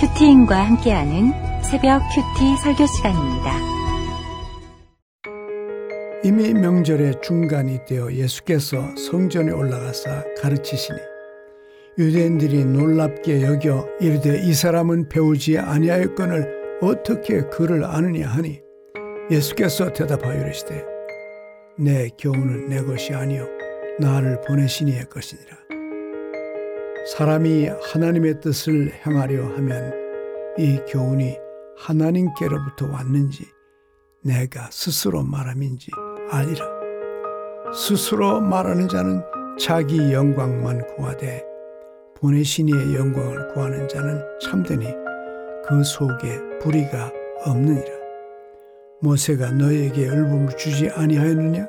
큐티인과 함께하는 새벽 큐티 설교 시간입니다. 이미 명절의 중간이 되어 예수께서 성전에 올라가사 가르치시니 유대인들이 놀랍게 여겨 이르되 이 사람은 배우지 아니하였거늘 어떻게 그를 아느냐 하니 예수께서 대답하여 이르시되 내 교훈은 내 것이 아니요 나를 보내시니의 것이니라. 사람이 하나님의 뜻을 행하려 하면 이 교훈이 하나님께로부터 왔는지 내가 스스로 말함인지 아니라. 스스로 말하는 자는 자기 영광만 구하되 보내시니의 영광을 구하는 자는 참되니 그 속에 불의가 없느니라. 모세가 너희에게 율법을 주지 아니하였느냐?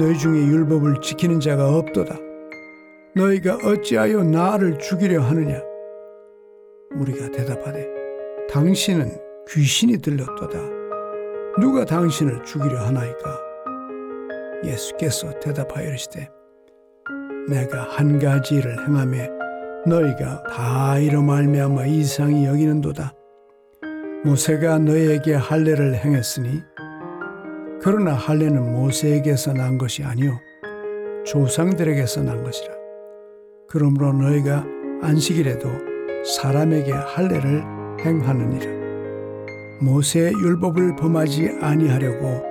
너희 중에 율법을 지키는 자가 없도다. 너희가 어찌하여 나를 죽이려 하느냐? 우리가 대답하되 당신은 귀신이 들렸도다. 누가 당신을 죽이려 하나이까? 예수께서 대답하여 이르시되 내가 한 가지 일을 행하매 너희가 다 이로 말미암아 이상히 여기는도다. 모세가 너희에게 할례를 행했으니 그러나 할례는 모세에게서 난 것이 아니요 조상들에게서 난 것이라. 그러므로 너희가 안식일에도 사람에게 할례를 행하느니라. 모세의 율법을 범하지 아니하려고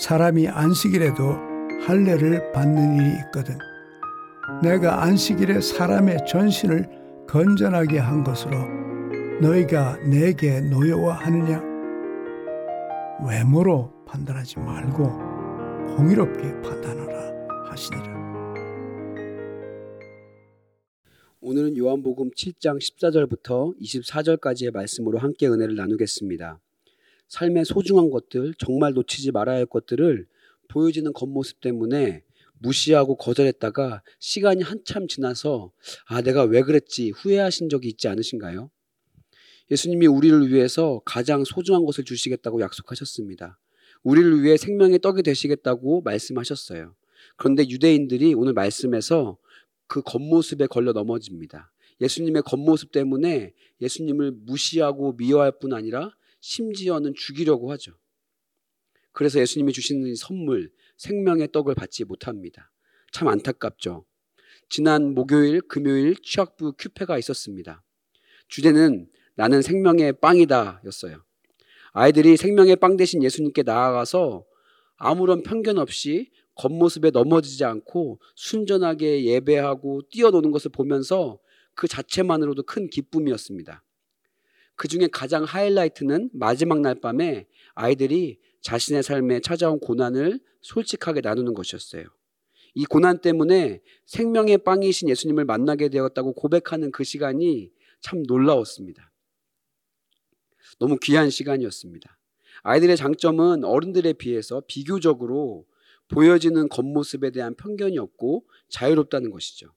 사람이 안식일에도 할례를 받는 일이 있거든. 내가 안식일에 사람의 전신을 건전하게 한 것으로 너희가 내게 노여워하느냐? 외모로 판단하지 말고 공의롭게 판단하라 하시니라. 오늘은 요한복음 7장 14절부터 24절까지의 말씀으로 함께 은혜를 나누겠습니다. 삶의 소중한 것들, 정말 놓치지 말아야 할 것들을 보여지는 겉모습 때문에 무시하고 거절했다가 시간이 한참 지나서 내가 왜 그랬지 후회하신 적이 있지 않으신가요? 예수님이 우리를 위해서 가장 소중한 것을 주시겠다고 약속하셨습니다. 우리를 위해 생명의 떡이 되시겠다고 말씀하셨어요. 그런데 유대인들이 오늘 말씀에서 그 겉모습에 걸려 넘어집니다. 예수님의 겉모습 때문에 예수님을 무시하고 미워할 뿐 아니라 심지어는 죽이려고 하죠. 그래서 예수님이 주시는 선물, 생명의 떡을 받지 못합니다. 참 안타깝죠. 지난 목요일, 금요일 취학부 큐페가 있었습니다. 주제는 나는 생명의 빵이다 였어요. 아이들이 생명의 빵 대신 예수님께 나아가서 아무런 편견 없이 겉모습에 넘어지지 않고 순전하게 예배하고 뛰어노는 것을 보면서 그 자체만으로도 큰 기쁨이었습니다. 그 중에 가장 하이라이트는 마지막 날 밤에 아이들이 자신의 삶에 찾아온 고난을 솔직하게 나누는 것이었어요. 이 고난 때문에 생명의 빵이신 예수님을 만나게 되었다고 고백하는 그 시간이 참 놀라웠습니다. 너무 귀한 시간이었습니다. 아이들의 장점은 어른들에 비해서 비교적으로 보여지는 겉모습에 대한 편견이 없고 자유롭다는 것이죠.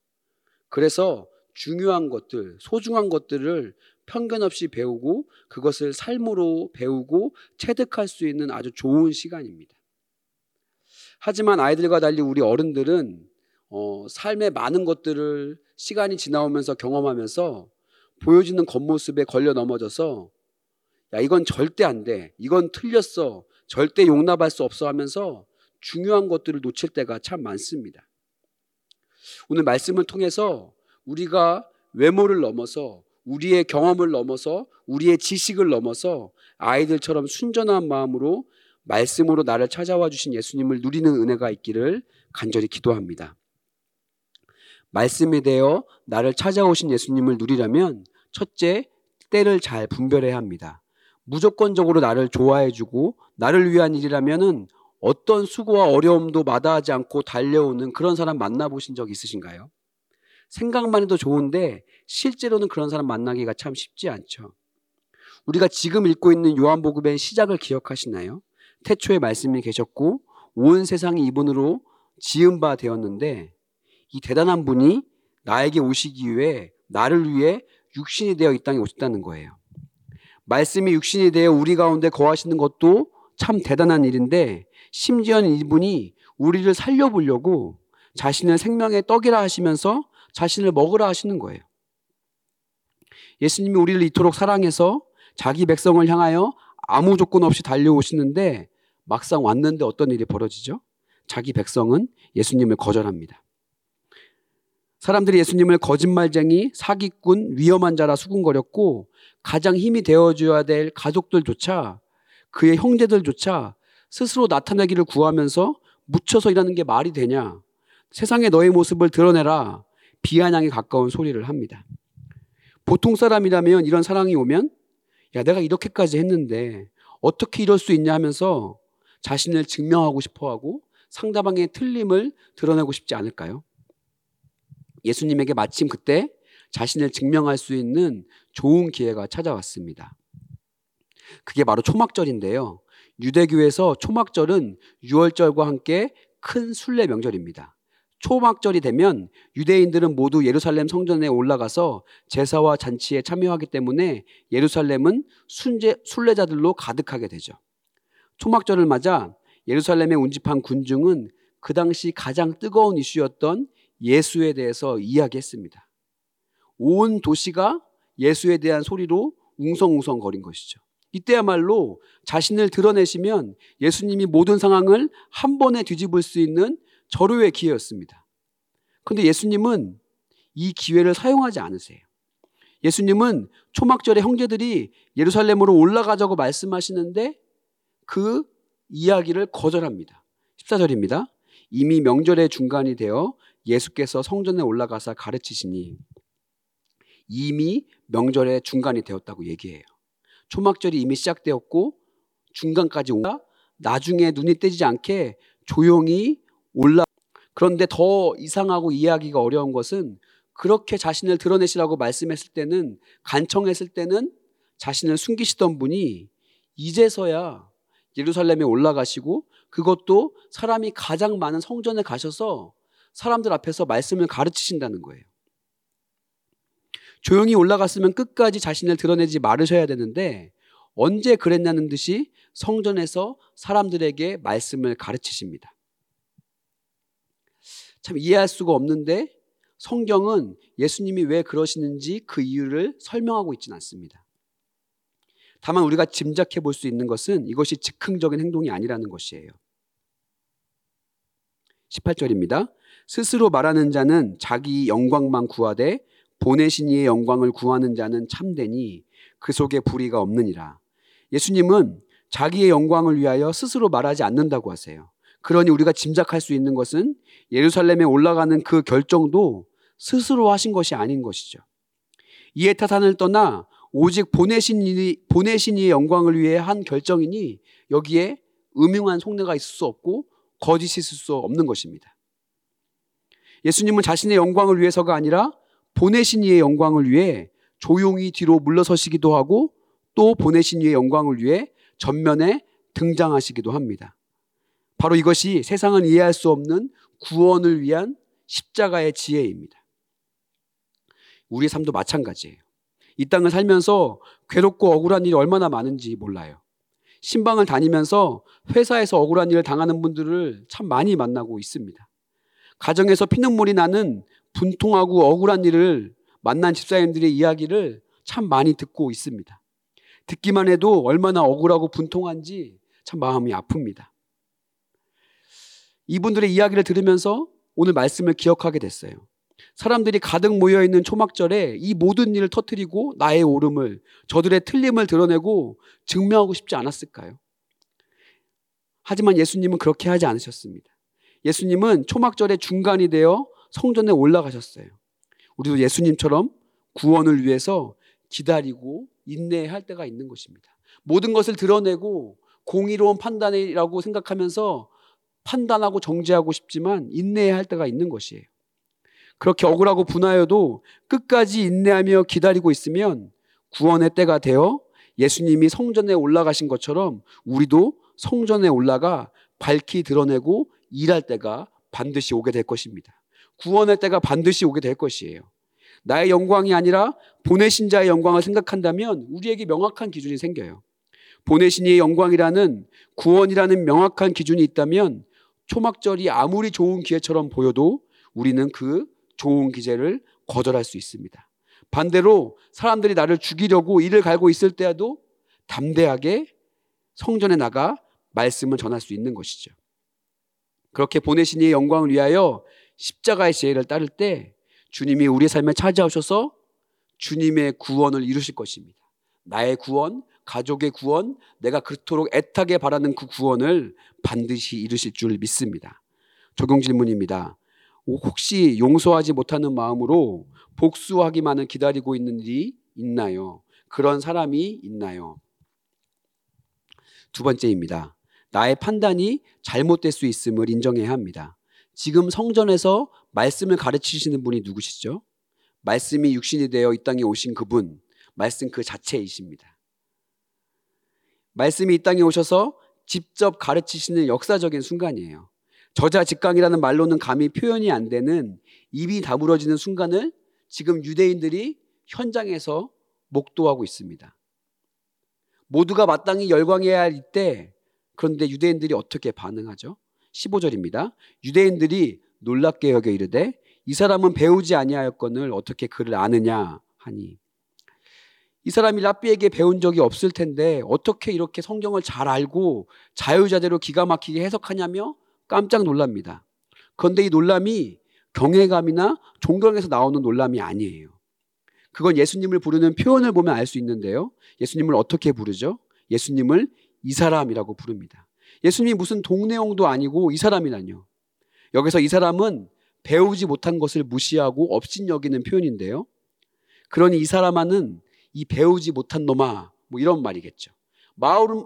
그래서 중요한 것들, 소중한 것들을 편견 없이 배우고 그것을 삶으로 배우고 체득할 수 있는 아주 좋은 시간입니다. 하지만 아이들과 달리 우리 어른들은 삶의 많은 것들을 시간이 지나오면서 경험하면서 보여지는 겉모습에 걸려 넘어져서 야, 이건 절대 안 돼, 이건 틀렸어, 절대 용납할 수 없어 하면서 중요한 것들을 놓칠 때가 참 많습니다. 오늘 말씀을 통해서 우리가 외모를 넘어서 우리의 경험을 넘어서 우리의 지식을 넘어서 아이들처럼 순전한 마음으로 말씀으로 나를 찾아와 주신 예수님을 누리는 은혜가 있기를 간절히 기도합니다. 말씀에 대하여 나를 찾아오신 예수님을 누리려면 첫째, 때를 잘 분별해야 합니다. 무조건적으로 나를 좋아해주고 나를 위한 일이라면은 어떤 수고와 어려움도 마다하지 않고 달려오는 그런 사람 만나보신 적 있으신가요? 생각만 해도 좋은데 실제로는 그런 사람 만나기가 참 쉽지 않죠. 우리가 지금 읽고 있는 요한복음의 시작을 기억하시나요? 태초에 말씀이 계셨고 온 세상이 이분으로 지은 바 되었는데 이 대단한 분이 나에게 오시기 위해 나를 위해 육신이 되어 이 땅에 오셨다는 거예요. 말씀이 육신이 되어 우리 가운데 거하시는 것도 참 대단한 일인데 심지어는 이분이 우리를 살려보려고 자신을 생명의 떡이라 하시면서 자신을 먹으라 하시는 거예요. 예수님이 우리를 이토록 사랑해서 자기 백성을 향하여 아무 조건 없이 달려오시는데 막상 왔는데 어떤 일이 벌어지죠? 자기 백성은 예수님을 거절합니다. 사람들이 예수님을 거짓말쟁이, 사기꾼, 위험한 자라 수군거렸고 가장 힘이 되어줘야 될 가족들조차 그의 형제들조차 스스로 나타내기를 구하면서 묻혀서 일하는 게 말이 되냐, 세상에 너의 모습을 드러내라, 비아냥에 가까운 소리를 합니다. 보통 사람이라면 이런 사랑이 오면 야, 내가 이렇게까지 했는데 어떻게 이럴 수 있냐 하면서 자신을 증명하고 싶어하고 상대방의 틀림을 드러내고 싶지 않을까요? 예수님에게 마침 그때 자신을 증명할 수 있는 좋은 기회가 찾아왔습니다. 그게 바로 초막절인데요. 유대교에서 초막절은 유월절과 함께 큰 순례 명절입니다. 초막절이 되면 유대인들은 모두 예루살렘 성전에 올라가서 제사와 잔치에 참여하기 때문에 예루살렘은 순례자들로 가득하게 되죠. 초막절을 맞아 예루살렘에 운집한 군중은 그 당시 가장 뜨거운 이슈였던 예수에 대해서 이야기했습니다. 온 도시가 예수에 대한 소리로 웅성웅성 거린 것이죠. 이때야말로 자신을 드러내시면 예수님이 모든 상황을 한 번에 뒤집을 수 있는 절호의 기회였습니다. 그런데 예수님은 이 기회를 사용하지 않으세요. 예수님은 초막절에 형제들이 예루살렘으로 올라가자고 말씀하시는데 그 이야기를 거절합니다. 14절입니다. 이미 명절의 중간이 되어 예수께서 성전에 올라가서 가르치시니, 이미 명절의 중간이 되었다고 얘기해요. 초막절이 이미 시작되었고 중간까지 온다. 나중에 눈이 떼지지 않게 조용히 올라. 그런데 더 이상하고 이해하기가 어려운 것은 그렇게 자신을 드러내시라고 말씀했을 때는, 간청했을 때는 자신을 숨기시던 분이 이제서야 예루살렘에 올라가시고 그것도 사람이 가장 많은 성전에 가셔서 사람들 앞에서 말씀을 가르치신다는 거예요. 조용히 올라갔으면 끝까지 자신을 드러내지 말으셔야 되는데 언제 그랬냐는 듯이 성전에서 사람들에게 말씀을 가르치십니다. 참 이해할 수가 없는데 성경은 예수님이 왜 그러시는지 그 이유를 설명하고 있지는 않습니다. 다만 우리가 짐작해 볼 수 있는 것은 이것이 즉흥적인 행동이 아니라는 것이에요. 18절입니다. 스스로 말하는 자는 자기 영광만 구하되 보내신 이의 영광을 구하는 자는 참되니 그 속에 불의가 없느니라. 예수님은 자기의 영광을 위하여 스스로 말하지 않는다고 하세요. 그러니 우리가 짐작할 수 있는 것은 예루살렘에 올라가는 그 결정도 스스로 하신 것이 아닌 것이죠. 이에 타산을 떠나 오직 보내신 이의 영광을 위해 한 결정이니 여기에 음흉한 속내가 있을 수 없고 거짓이 있을 수 없는 것입니다. 예수님은 자신의 영광을 위해서가 아니라 보내신 이의 영광을 위해 조용히 뒤로 물러서시기도 하고 또 보내신 이의 영광을 위해 전면에 등장하시기도 합니다. 바로 이것이 세상은 이해할 수 없는 구원을 위한 십자가의 지혜입니다. 우리의 삶도 마찬가지예요. 이 땅을 살면서 괴롭고 억울한 일이 얼마나 많은지 몰라요. 신방을 다니면서 회사에서 억울한 일을 당하는 분들을 참 많이 만나고 있습니다. 가정에서 피눈물이 나는 분통하고 억울한 일을 만난 집사님들의 이야기를 참 많이 듣고 있습니다. 듣기만 해도 얼마나 억울하고 분통한지 참 마음이 아픕니다. 이분들의 이야기를 들으면서 오늘 말씀을 기억하게 됐어요. 사람들이 가득 모여있는 초막절에 이 모든 일을 터뜨리고 나의 오름을, 저들의 틀림을 드러내고 증명하고 싶지 않았을까요? 하지만 예수님은 그렇게 하지 않으셨습니다. 예수님은 초막절의 중간이 되어 성전에 올라가셨어요. 우리도 예수님처럼 구원을 위해서 기다리고 인내할 때가 있는 것입니다. 모든 것을 드러내고 공의로운 판단이라고 생각하면서 판단하고 정죄하고 싶지만 인내해야 할 때가 있는 것이에요. 그렇게 억울하고 분하여도 끝까지 인내하며 기다리고 있으면 구원의 때가 되어 예수님이 성전에 올라가신 것처럼 우리도 성전에 올라가 밝히 드러내고 일할 때가 반드시 오게 될 것입니다. 구원의 때가 반드시 오게 될 것이에요. 나의 영광이 아니라 보내신 자의 영광을 생각한다면 우리에게 명확한 기준이 생겨요. 보내신 이의 영광이라는, 구원이라는 명확한 기준이 있다면 초막절이 아무리 좋은 기회처럼 보여도 우리는 그 좋은 기회를 거절할 수 있습니다. 반대로 사람들이 나를 죽이려고 이를 갈고 있을 때에도 담대하게 성전에 나가 말씀을 전할 수 있는 것이죠. 그렇게 보내신 이의 영광을 위하여 십자가의 지혜를 따를 때 주님이 우리의 삶에 찾아오셔서 주님의 구원을 이루실 것입니다. 나의 구원, 가족의 구원, 내가 그토록 애타게 바라는 그 구원을 반드시 이루실 줄 믿습니다. 적용 질문입니다. 혹시 용서하지 못하는 마음으로 복수하기만을 기다리고 있는 일이 있나요? 그런 사람이 있나요? 두 번째입니다. 나의 판단이 잘못될 수 있음을 인정해야 합니다. 지금 성전에서 말씀을 가르치시는 분이 누구시죠? 말씀이 육신이 되어 이 땅에 오신 그분, 말씀 그 자체이십니다. 말씀이 이 땅에 오셔서 직접 가르치시는 역사적인 순간이에요. 저자직강이라는 말로는 감히 표현이 안 되는 입이 다물어지는 순간을 지금 유대인들이 현장에서 목도하고 있습니다. 모두가 마땅히 열광해야 할 이때, 그런데 유대인들이 어떻게 반응하죠? 15절입니다. 유대인들이 놀랍게 여겨 이르되 이 사람은 배우지 아니하였거늘 어떻게 그를 아느냐 하니, 이 사람이 랍비에게 배운 적이 없을 텐데 어떻게 이렇게 성경을 잘 알고 자유자재로 기가 막히게 해석하냐며 깜짝 놀랍니다. 그런데 이 놀람이 경외감이나 존경에서 나오는 놀람이 아니에요. 그건 예수님을 부르는 표현을 보면 알 수 있는데요. 예수님을 어떻게 부르죠? 예수님을 이 사람이라고 부릅니다. 예수님이 무슨 동네형도 아니고 이 사람이라뇨. 여기서 이 사람은 배우지 못한 것을 무시하고 업신여기는 표현인데요. 그러니 이 사람아는 이 배우지 못한 놈아, 뭐 이런 말이겠죠.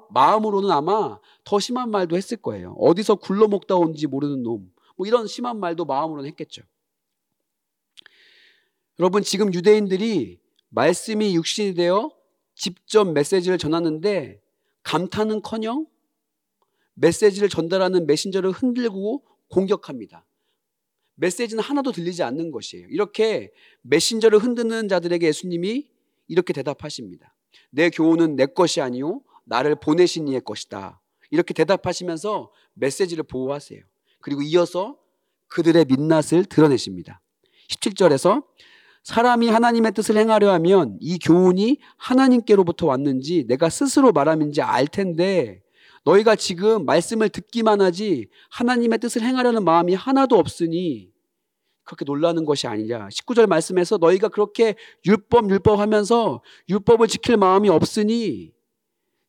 마음으로는 아마 더 심한 말도 했을 거예요. 어디서 굴러먹다 온지 모르는 놈, 뭐 이런 심한 말도 마음으로는 했겠죠. 여러분, 지금 유대인들이 말씀이 육신이 되어 직접 메시지를 전하는데 감탄은커녕 메시지를 전달하는 메신저를 흔들고 공격합니다. 메시지는 하나도 들리지 않는 것이에요. 이렇게 메신저를 흔드는 자들에게 예수님이 이렇게 대답하십니다. 내 교훈은 내 것이 아니요 나를 보내신 이의 것이다. 이렇게 대답하시면서 메시지를 보호하세요. 그리고 이어서 그들의 민낯을 드러내십니다. 17절에서 사람이 하나님의 뜻을 행하려 하면 이 교훈이 하나님께로부터 왔는지 내가 스스로 말함인지 알 텐데 너희가 지금 말씀을 듣기만 하지 하나님의 뜻을 행하려는 마음이 하나도 없으니 그렇게 놀라는 것이 아니냐. 19절 말씀에서 너희가 그렇게 율법 하면서 율법을 지킬 마음이 없으니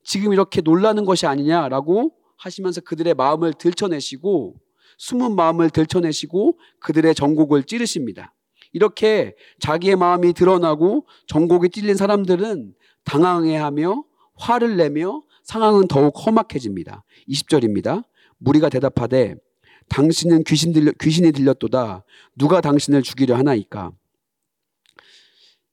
지금 이렇게 놀라는 것이 아니냐라고 하시면서 그들의 마음을 들쳐내시고 숨은 마음을 들쳐내시고 그들의 정곡을 찌르십니다. 이렇게 자기의 마음이 드러나고 정곡이 찔린 사람들은 당황해하며 화를 내며 상황은 더욱 험악해집니다. 20절입니다. 무리가 대답하되 당신은 귀신이 들렸도다. 누가 당신을 죽이려 하나이까?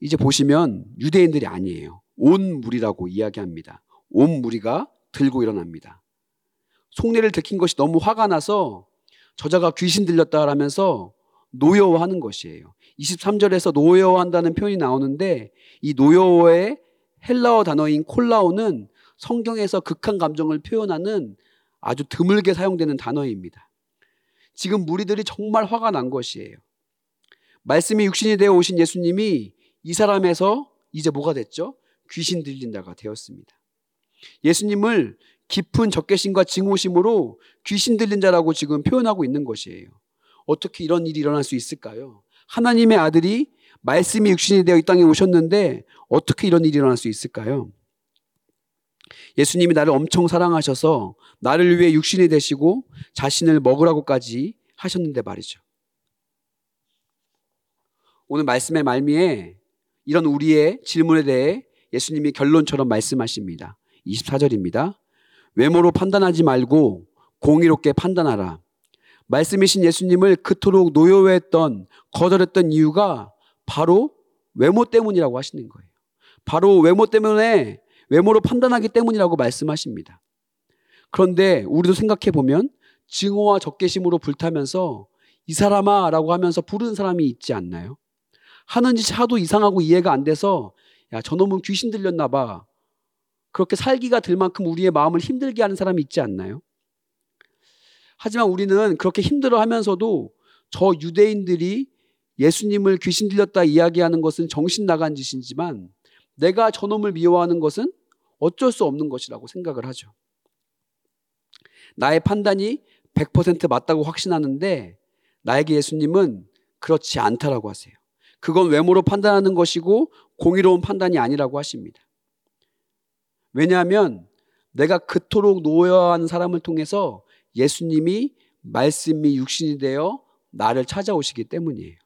이제 보시면 유대인들이 아니에요. 온 무리라고 이야기합니다. 온 무리가 들고 일어납니다. 속내를 들킨 것이 너무 화가 나서 저자가 귀신 들렸다라면서 노여워하는 것이에요. 23절에서 노여워한다는 표현이 나오는데 이 노여워의 헬라어 단어인 콜라오는 성경에서 극한 감정을 표현하는 아주 드물게 사용되는 단어입니다. 지금 무리들이 정말 화가 난 것이에요. 말씀이 육신이 되어 오신 예수님이 이 사람에서 이제 뭐가 됐죠? 귀신 들린다가 되었습니다. 예수님을 깊은 적개심과 증오심으로 귀신 들린 자라고 지금 표현하고 있는 것이에요. 어떻게 이런 일이 일어날 수 있을까요? 하나님의 아들이 말씀이 육신이 되어 이 땅에 오셨는데 어떻게 이런 일이 일어날 수 있을까요? 예수님이 나를 엄청 사랑하셔서 나를 위해 육신이 되시고 자신을 먹으라고까지 하셨는데 말이죠. 오늘 말씀의 말미에 이런 우리의 질문에 대해 예수님이 결론처럼 말씀하십니다. 24절입니다. 외모로 판단하지 말고 공의롭게 판단하라. 말씀이신 예수님을 그토록 노여워했던, 거절했던 이유가 바로 외모 때문이라고 하시는 거예요. 바로 외모 때문에, 외모로 판단하기 때문이라고 말씀하십니다. 그런데 우리도 생각해 보면 증오와 적개심으로 불타면서 이 사람아 라고 하면서 부르는 사람이 있지 않나요? 하는 짓이 하도 이상하고 이해가 안 돼서 야, 저놈은 귀신 들렸나 봐. 그렇게 살기가 들 만큼 우리의 마음을 힘들게 하는 사람이 있지 않나요? 하지만 우리는 그렇게 힘들어하면서도 저 유대인들이 예수님을 귀신 들렸다 이야기하는 것은 정신 나간 짓이지만 내가 저놈을 미워하는 것은 어쩔 수 없는 것이라고 생각을 하죠. 나의 판단이 100% 맞다고 확신하는데 나에게 예수님은 그렇지 않다라고 하세요. 그건 외모로 판단하는 것이고 공의로운 판단이 아니라고 하십니다. 왜냐하면 내가 그토록 노여워하는 사람을 통해서 예수님이 말씀이 육신이 되어 나를 찾아오시기 때문이에요.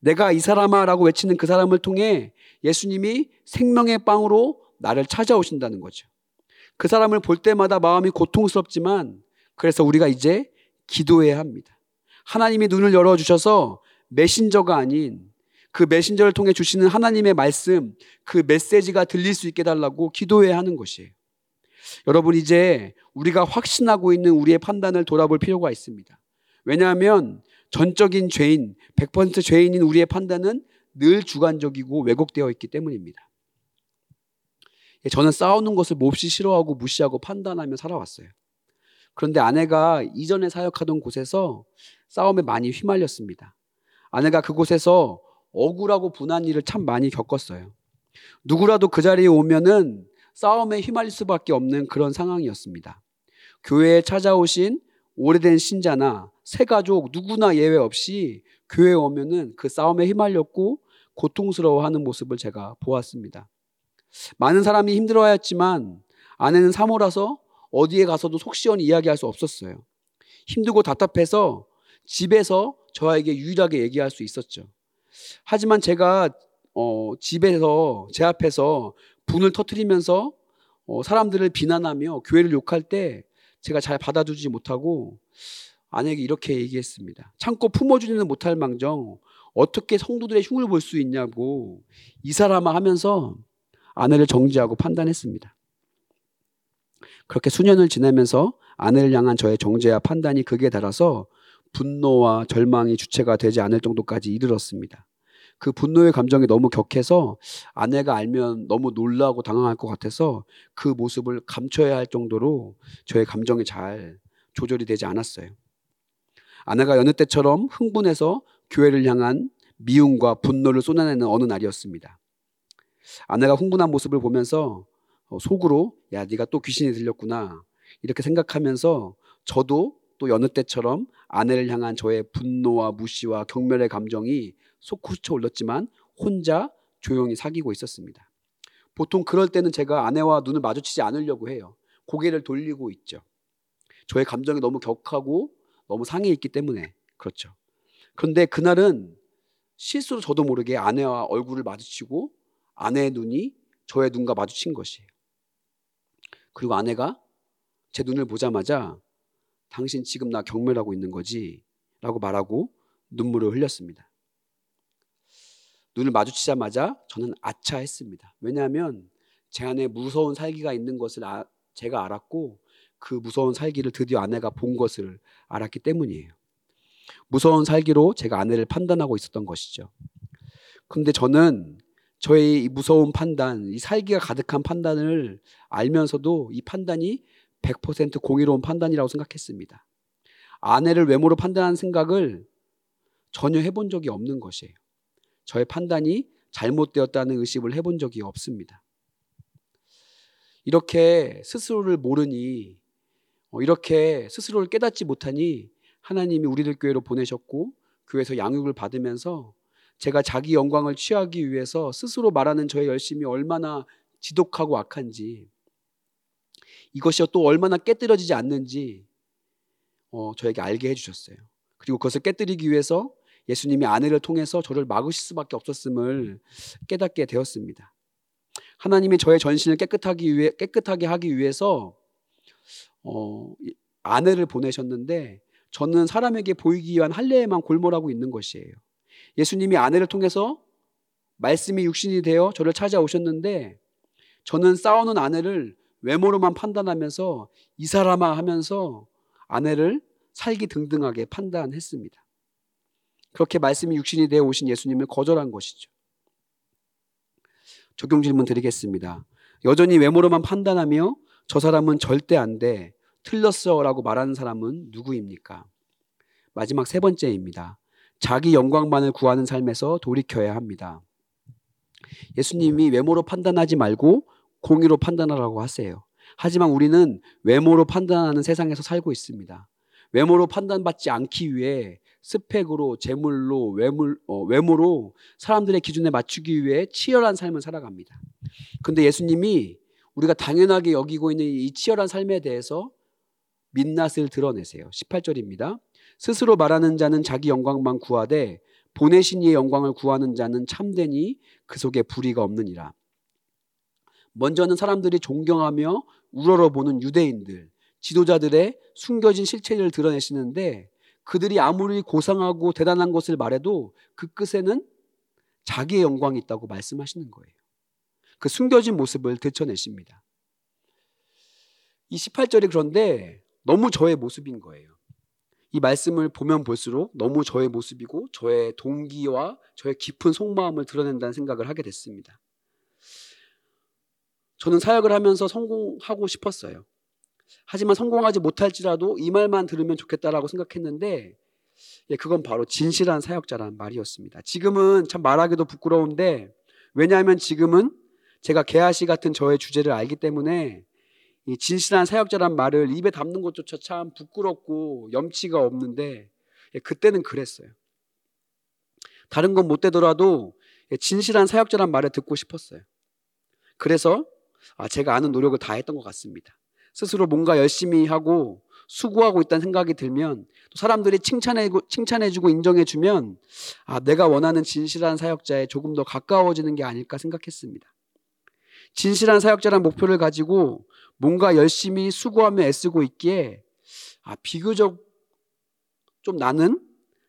내가 이 사람아 라고 외치는 그 사람을 통해 예수님이 생명의 빵으로 나를 찾아오신다는 거죠. 그 사람을 볼 때마다 마음이 고통스럽지만 그래서 우리가 이제 기도해야 합니다. 하나님이 눈을 열어주셔서 메신저가 아닌 그 메신저를 통해 주시는 하나님의 말씀, 그 메시지가 들릴 수 있게 달라고 기도해야 하는 것이에요. 여러분, 이제 우리가 확신하고 있는 우리의 판단을 돌아볼 필요가 있습니다. 왜냐하면 전적인 죄인, 100% 죄인인 우리의 판단은 늘 주관적이고 왜곡되어 있기 때문입니다. 저는 싸우는 것을 몹시 싫어하고 무시하고 판단하며 살아왔어요. 그런데 아내가 이전에 사역하던 곳에서 싸움에 많이 휘말렸습니다. 아내가 그곳에서 억울하고 분한 일을 참 많이 겪었어요. 누구라도 그 자리에 오면은 싸움에 휘말릴 수밖에 없는 그런 상황이었습니다. 교회에 찾아오신 오래된 신자나 새가족 누구나 예외 없이 교회에 오면은 그 싸움에 휘말렸고 고통스러워하는 모습을 제가 보았습니다. 많은 사람이 힘들어하였지만 아내는 사모라서 어디에 가서도 속 시원히 이야기할 수 없었어요. 힘들고 답답해서 집에서 저에게 유일하게 얘기할 수 있었죠. 하지만 제가 집에서 제 앞에서 분을 터뜨리면서 사람들을 비난하며 교회를 욕할 때 제가 잘 받아주지 못하고 아내에게 이렇게 얘기했습니다. 참고 품어주지는 못할 망정 어떻게 성도들의 흉을 볼 수 있냐고 이 사람아 하면서 아내를 정죄하고 판단했습니다. 그렇게 수년을 지나면서 아내를 향한 저의 정죄와 판단이 극에 달아서 분노와 절망이 주체가 되지 않을 정도까지 이르렀습니다. 그 분노의 감정이 너무 격해서 아내가 알면 너무 놀라고 당황할 것 같아서 그 모습을 감춰야 할 정도로 저의 감정이 잘 조절이 되지 않았어요. 아내가 여느 때처럼 흥분해서 교회를 향한 미움과 분노를 쏟아내는 어느 날이었습니다. 아내가 흥분한 모습을 보면서 속으로 야, 네가 또 귀신이 들렸구나 이렇게 생각하면서 저도 또 여느 때처럼 아내를 향한 저의 분노와 무시와 경멸의 감정이 솟구쳐 올랐지만 혼자 조용히 사귀고 있었습니다. 보통 그럴 때는 제가 아내와 눈을 마주치지 않으려고 해요. 고개를 돌리고 있죠. 저의 감정이 너무 격하고 너무 상해 있기 때문에 그렇죠. 그런데 그날은 실수로 저도 모르게 아내와 얼굴을 마주치고 아내의 눈이 저의 눈과 마주친 것이에요. 그리고 아내가 제 눈을 보자마자 당신 지금 나 경멸하고 있는 거지? 라고 말하고 눈물을 흘렸습니다. 눈을 마주치자마자 저는 아차했습니다. 왜냐하면 제 안에 무서운 살기가 있는 것을 제가 알았고 그 무서운 살기를 드디어 아내가 본 것을 알았기 때문이에요. 무서운 살기로 제가 아내를 판단하고 있었던 것이죠. 그런데 저는 저의 이 무서운 판단, 이 살기가 가득한 판단을 알면서도 이 판단이 100% 공의로운 판단이라고 생각했습니다. 아내를 외모로 판단하는 생각을 전혀 해본 적이 없는 것이에요. 저의 판단이 잘못되었다는 의심을 해본 적이 없습니다. 이렇게 스스로를 모르니, 이렇게 스스로를 깨닫지 못하니 하나님이 우리들 교회로 보내셨고 교회에서 양육을 받으면서 제가 자기 영광을 취하기 위해서 스스로 말하는 저의 열심이 얼마나 지독하고 악한지 이것이 또 얼마나 깨뜨려지지 않는지 저에게 알게 해주셨어요. 그리고 그것을 깨뜨리기 위해서 예수님이 아내를 통해서 저를 막으실 수밖에 없었음을 깨닫게 되었습니다. 하나님이 저의 전신을 깨끗하게 하기 위해서 아내를 보내셨는데 저는 사람에게 보이기 위한 할례에만 골몰하고 있는 것이에요. 예수님이 아내를 통해서 말씀이 육신이 되어 저를 찾아오셨는데 저는 싸우는 아내를 외모로만 판단하면서 이 사람아 하면서 아내를 살기 등등하게 판단했습니다. 그렇게 말씀이 육신이 되어 오신 예수님을 거절한 것이죠. 적용 질문 드리겠습니다. 여전히 외모로만 판단하며 저 사람은 절대 안 돼, 틀렸어 라고 말하는 사람은 누구입니까? 마지막 세 번째입니다. 자기 영광만을 구하는 삶에서 돌이켜야 합니다. 예수님이 외모로 판단하지 말고 공의로 판단하라고 하세요. 하지만 우리는 외모로 판단하는 세상에서 살고 있습니다. 외모로 판단받지 않기 위해 스펙으로, 재물로, 외모로 사람들의 기준에 맞추기 위해 치열한 삶을 살아갑니다. 근데 예수님이 우리가 당연하게 여기고 있는 이 치열한 삶에 대해서 민낯을 드러내세요. 18절입니다. 스스로 말하는 자는 자기 영광만 구하되 보내신 이의 영광을 구하는 자는 참되니 그 속에 불의가 없느니라. 먼저는 사람들이 존경하며 우러러보는 유대인들, 지도자들의 숨겨진 실체를 드러내시는데 그들이 아무리 고상하고 대단한 것을 말해도 그 끝에는 자기의 영광이 있다고 말씀하시는 거예요. 그 숨겨진 모습을 들춰내십니다. 이 18절이 그런데 너무 저의 모습인 거예요. 이 말씀을 보면 볼수록 너무 저의 모습이고 저의 동기와 저의 깊은 속마음을 드러낸다는 생각을 하게 됐습니다. 저는 사역을 하면서 성공하고 싶었어요. 하지만 성공하지 못할지라도 이 말만 들으면 좋겠다라고 생각했는데 그건 바로 진실한 사역자라는 말이었습니다. 지금은 참 말하기도 부끄러운데 왜냐하면 지금은 제가 개아시 같은 저의 주제를 알기 때문에 이 진실한 사역자란 말을 입에 담는 것조차 참 부끄럽고 염치가 없는데 그때는 그랬어요. 다른 건 못 되더라도 진실한 사역자란 말을 듣고 싶었어요. 그래서 제가 아는 노력을 다 했던 것 같습니다. 스스로 뭔가 열심히 하고 수고하고 있다는 생각이 들면 또 사람들이 칭찬해주고 인정해주면 내가 원하는 진실한 사역자에 조금 더 가까워지는 게 아닐까 생각했습니다. 진실한 사역자란 목표를 가지고 뭔가 열심히 수고하며 애쓰고 있기에 비교적 좀 나는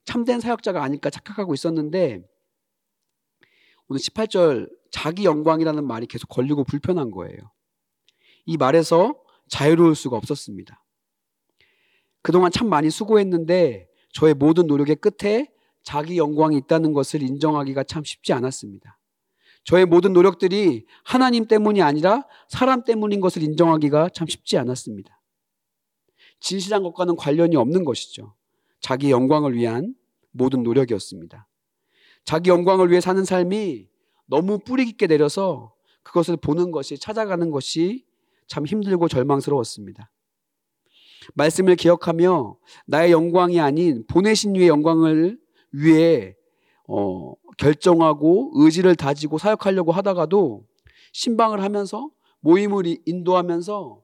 참된 사역자가 아닐까 착각하고 있었는데 오늘 18절 자기 영광이라는 말이 계속 걸리고 불편한 거예요. 이 말에서 자유로울 수가 없었습니다. 그동안 참 많이 수고했는데 저의 모든 노력의 끝에 자기 영광이 있다는 것을 인정하기가 참 쉽지 않았습니다. 저의 모든 노력들이 하나님 때문이 아니라 사람 때문인 것을 인정하기가 참 쉽지 않았습니다. 진실한 것과는 관련이 없는 것이죠. 자기 영광을 위한 모든 노력이었습니다. 자기 영광을 위해 사는 삶이 너무 뿌리 깊게 내려서 그것을 보는 것이 찾아가는 것이 참 힘들고 절망스러웠습니다. 말씀을 기억하며 나의 영광이 아닌 보내신 이의 영광을 위해 결정하고 의지를 다지고 사역하려고 하다가도 신방을 하면서 모임을 인도하면서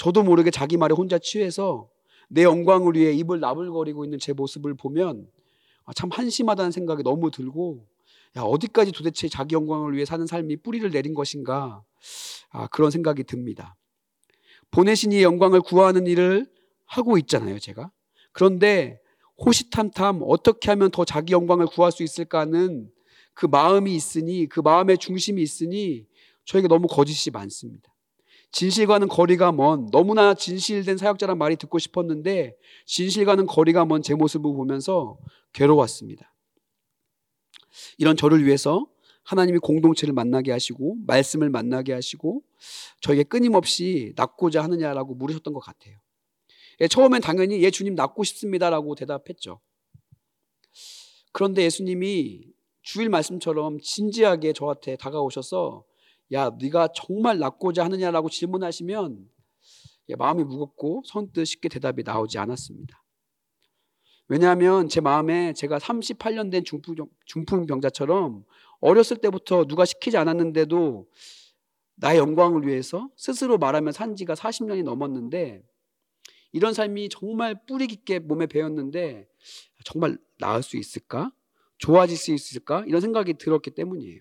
저도 모르게 자기 말에 혼자 취해서 내 영광을 위해 입을 나불거리고 있는 제 모습을 보면 참 한심하다는 생각이 너무 들고 어디까지 도대체 자기 영광을 위해 사는 삶이 뿌리를 내린 것인가 그런 생각이 듭니다. 보내신 이의 영광을 구하는 일을 하고 있잖아요 제가. 그런데 호시탐탐 어떻게 하면 더 자기 영광을 구할 수 있을까는 그 마음이 있으니 그 마음의 중심이 있으니 저에게 너무 거짓이 많습니다. 진실과는 거리가 먼 너무나 진실된 사역자란 말이 듣고 싶었는데 진실과는 거리가 먼 제 모습을 보면서 괴로웠습니다. 이런 저를 위해서 하나님이 공동체를 만나게 하시고 말씀을 만나게 하시고 저에게 끊임없이 낫고자 하느냐라고 물으셨던 것 같아요. 처음엔 당연히 예 주님 낫고 싶습니다라고 대답했죠. 그런데 예수님이 주일 말씀처럼 진지하게 저한테 다가오셔서 네가 정말 낫고자 하느냐라고 질문하시면 마음이 무겁고 선뜻 쉽게 대답이 나오지 않았습니다. 왜냐하면 제 마음에 제가 38년 된 중풍병자처럼 어렸을 때부터 누가 시키지 않았는데도 나의 영광을 위해서 스스로 말하며 산 지가 40년이 넘었는데 이런 삶이 정말 뿌리 깊게 몸에 배었는데 정말 나을 수 있을까? 좋아질 수 있을까? 이런 생각이 들었기 때문이에요.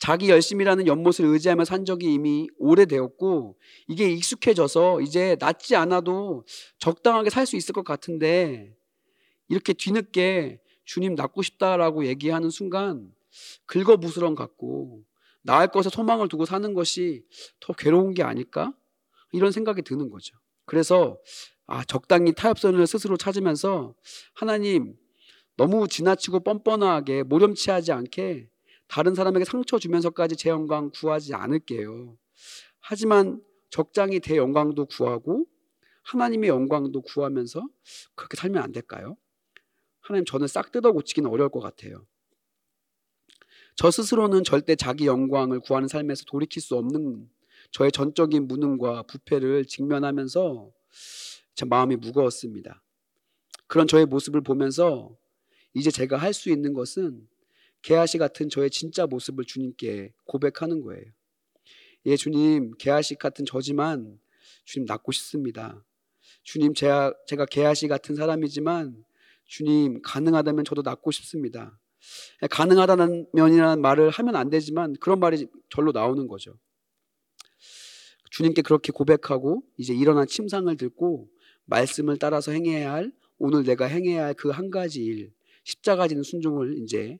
자기 열심이라는 연못을 의지하며 산 적이 이미 오래되었고 이게 익숙해져서 이제 낫지 않아도 적당하게 살 수 있을 것 같은데 이렇게 뒤늦게 주님 낫고 싶다라고 얘기하는 순간 긁어부스럼 같고 나을 것에 소망을 두고 사는 것이 더 괴로운 게 아닐까? 이런 생각이 드는 거죠. 그래서 적당히 타협선을 스스로 찾으면서 하나님 너무 지나치고 뻔뻔하게 모렴치하지 않게 다른 사람에게 상처 주면서까지 제 영광 구하지 않을게요. 하지만 적당히 대 영광도 구하고 하나님의 영광도 구하면서 그렇게 살면 안 될까요? 하나님 저는 싹 뜯어고치기는 어려울 것 같아요. 저 스스로는 절대 자기 영광을 구하는 삶에서 돌이킬 수 없는 저의 전적인 무능과 부패를 직면하면서 참 마음이 무거웠습니다. 그런 저의 모습을 보면서 이제 제가 할 수 있는 것은 개아시 같은 저의 진짜 모습을 주님께 고백하는 거예요. 예, 주님, 개아시 같은 저지만 주님 낳고 싶습니다. 주님, 제가 개아시 같은 사람이지만 주님 가능하다면 저도 낳고 싶습니다. 가능하다는 면이라는 말을 하면 안 되지만 그런 말이 절로 나오는 거죠. 주님께 그렇게 고백하고 이제 일어난 침상을 들고 말씀을 따라서 행해야 할, 오늘 내가 행해야 할 그 한 가지 일, 십자가 지는 순종을 이제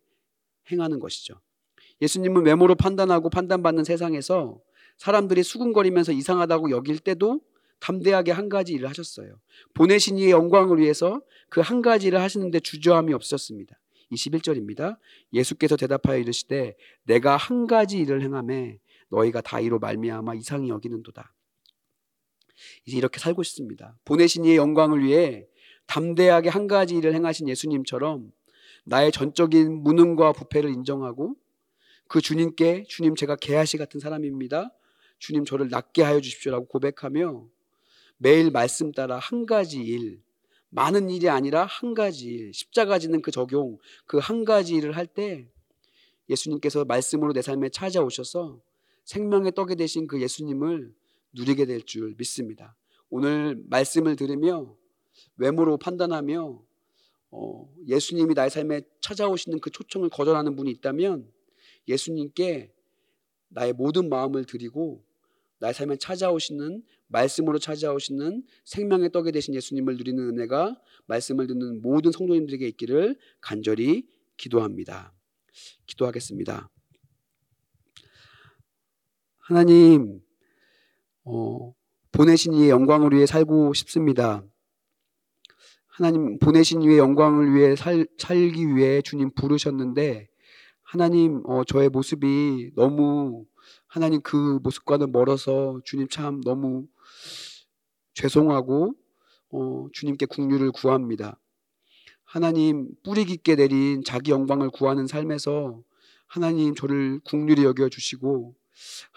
행하는 것이죠. 예수님은 외모로 판단하고 판단받는 세상에서 사람들이 수군거리면서 이상하다고 여길 때도 담대하게 한 가지 일을 하셨어요. 보내신 이의 영광을 위해서 그 한 가지 일을 하시는데 주저함이 없으셨습니다. 21절입니다. 예수께서 대답하여 이르시되 내가 한 가지 일을 행하매 너희가 다 이로 말미암아 이상히 여기는도다. 이제 이렇게 살고 싶습니다. 보내신 이의 영광을 위해 담대하게 한 가지 일을 행하신 예수님처럼 나의 전적인 무능과 부패를 인정하고 그 주님께 주님 제가 개아시 같은 사람입니다. 주님 저를 낫게 하여 주십시오라고 고백하며 매일 말씀 따라 한 가지 일, 많은 일이 아니라 한 가지 일, 십자가 지는 그 적용, 그 한 가지 일을 할 때 예수님께서 말씀으로 내 삶에 찾아오셔서 생명의 떡이 되신 그 예수님을 누리게 될 줄 믿습니다. 오늘 말씀을 들으며 외모로 판단하며 예수님이 나의 삶에 찾아오시는 그 초청을 거절하는 분이 있다면 예수님께 나의 모든 마음을 드리고 나의 삶에 찾아오시는, 말씀으로 찾아오시는 생명의 떡이 되신 예수님을 누리는 은혜가 말씀을 듣는 모든 성도님들에게 있기를 간절히 기도합니다. 기도하겠습니다. 하나님, 보내신 이의 영광을 위해 살고 싶습니다. 하나님, 보내신 이의 영광을 위해 살기 위해 주님 부르셨는데 하나님, 저의 모습이 너무 하나님 그 모습과는 멀어서 주님 참 너무 죄송하고 주님께 긍휼을 구합니다. 하나님, 뿌리 깊게 내린 자기 영광을 구하는 삶에서 하나님 저를 긍휼히 여겨주시고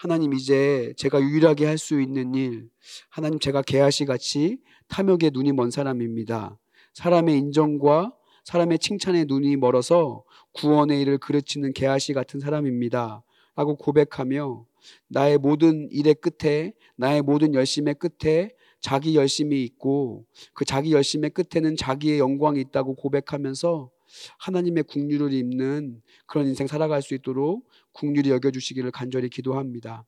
하나님 이제 제가 유일하게 할 수 있는 일, 하나님 제가 개아시같이 탐욕에 눈이 먼 사람입니다. 사람의 인정과 사람의 칭찬에 눈이 멀어서 구원의 일을 그르치는 개아시 같은 사람입니다 라고 고백하며 나의 모든 일의 끝에, 나의 모든 열심의 끝에 자기 열심이 있고 그 자기 열심의 끝에는 자기의 영광이 있다고 고백하면서 하나님의 긍휼을 입는 그런 인생 살아갈 수 있도록 긍휼히 여겨주시기를 간절히 기도합니다.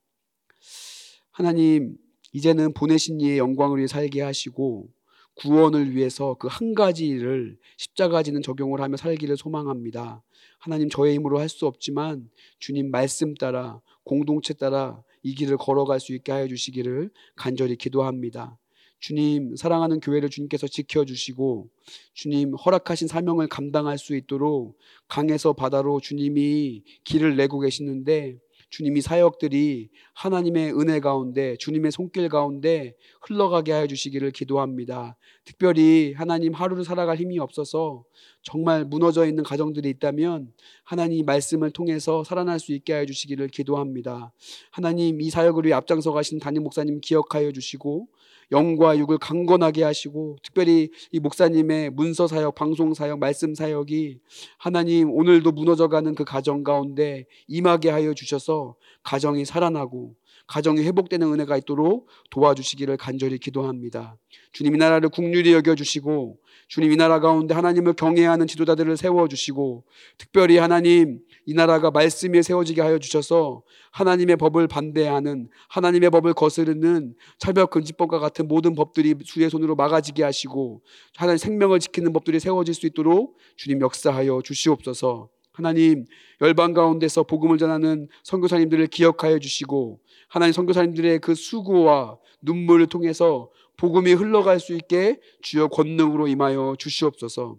하나님, 이제는 보내신 이의 영광을 위해 살게 하시고 구원을 위해서 그 한 가지 일을 십자가 지는 적용을 하며 살기를 소망합니다. 하나님, 저의 힘으로 할 수 없지만 주님 말씀 따라, 공동체 따라 이 길을 걸어갈 수 있게 하여 주시기를 간절히 기도합니다. 주님, 사랑하는 교회를 주님께서 지켜주시고 주님 허락하신 사명을 감당할 수 있도록 강에서 바다로 주님이 길을 내고 계시는데 주님이 사역들이 하나님의 은혜 가운데, 주님의 손길 가운데 흘러가게 하여 주시기를 기도합니다. 특별히 하나님 하루를 살아갈 힘이 없어서 정말 무너져 있는 가정들이 있다면 하나님 말씀을 통해서 살아날 수 있게 하여 주시기를 기도합니다. 하나님, 이 사역을 위해 앞장서 가신 담임 목사님 기억하여 주시고 영과 육을 강건하게 하시고 특별히 이 목사님의 문서 사역, 방송 사역, 말씀 사역이 하나님 오늘도 무너져가는 그 가정 가운데 임하게 하여 주셔서 가정이 살아나고 가정이 회복되는 은혜가 있도록 도와주시기를 간절히 기도합니다. 주님 이 나라를 긍휼히 여겨주시고 주님 이 나라 가운데 하나님을 경외하는 지도자들을 세워주시고 특별히 하나님 이 나라가 말씀 위에 세워지게 하여 주셔서 하나님의 법을 반대하는, 하나님의 법을 거스르는 차별금지법과 같은 모든 법들이 주의 손으로 막아지게 하시고 하나님 생명을 지키는 법들이 세워질 수 있도록 주님 역사하여 주시옵소서. 하나님, 열방 가운데서 복음을 전하는 선교사님들을 기억하여 주시고 하나님 선교사님들의 그 수고와 눈물을 통해서 복음이 흘러갈 수 있게 주여 권능으로 임하여 주시옵소서.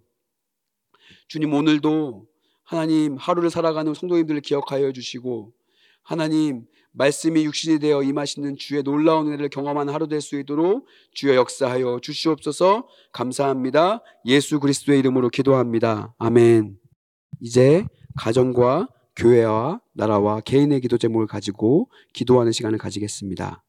주님, 오늘도 하나님 하루를 살아가는 성도님들을 기억하여 주시고 하나님 말씀이 육신이 되어 임하시는 주의 놀라운 은혜를 경험한 하루 될 수 있도록 주여 역사하여 주시옵소서. 감사합니다. 예수 그리스도의 이름으로 기도합니다. 아멘. 이제 가정과 교회와 나라와 개인의 기도 제목을 가지고 기도하는 시간을 가지겠습니다.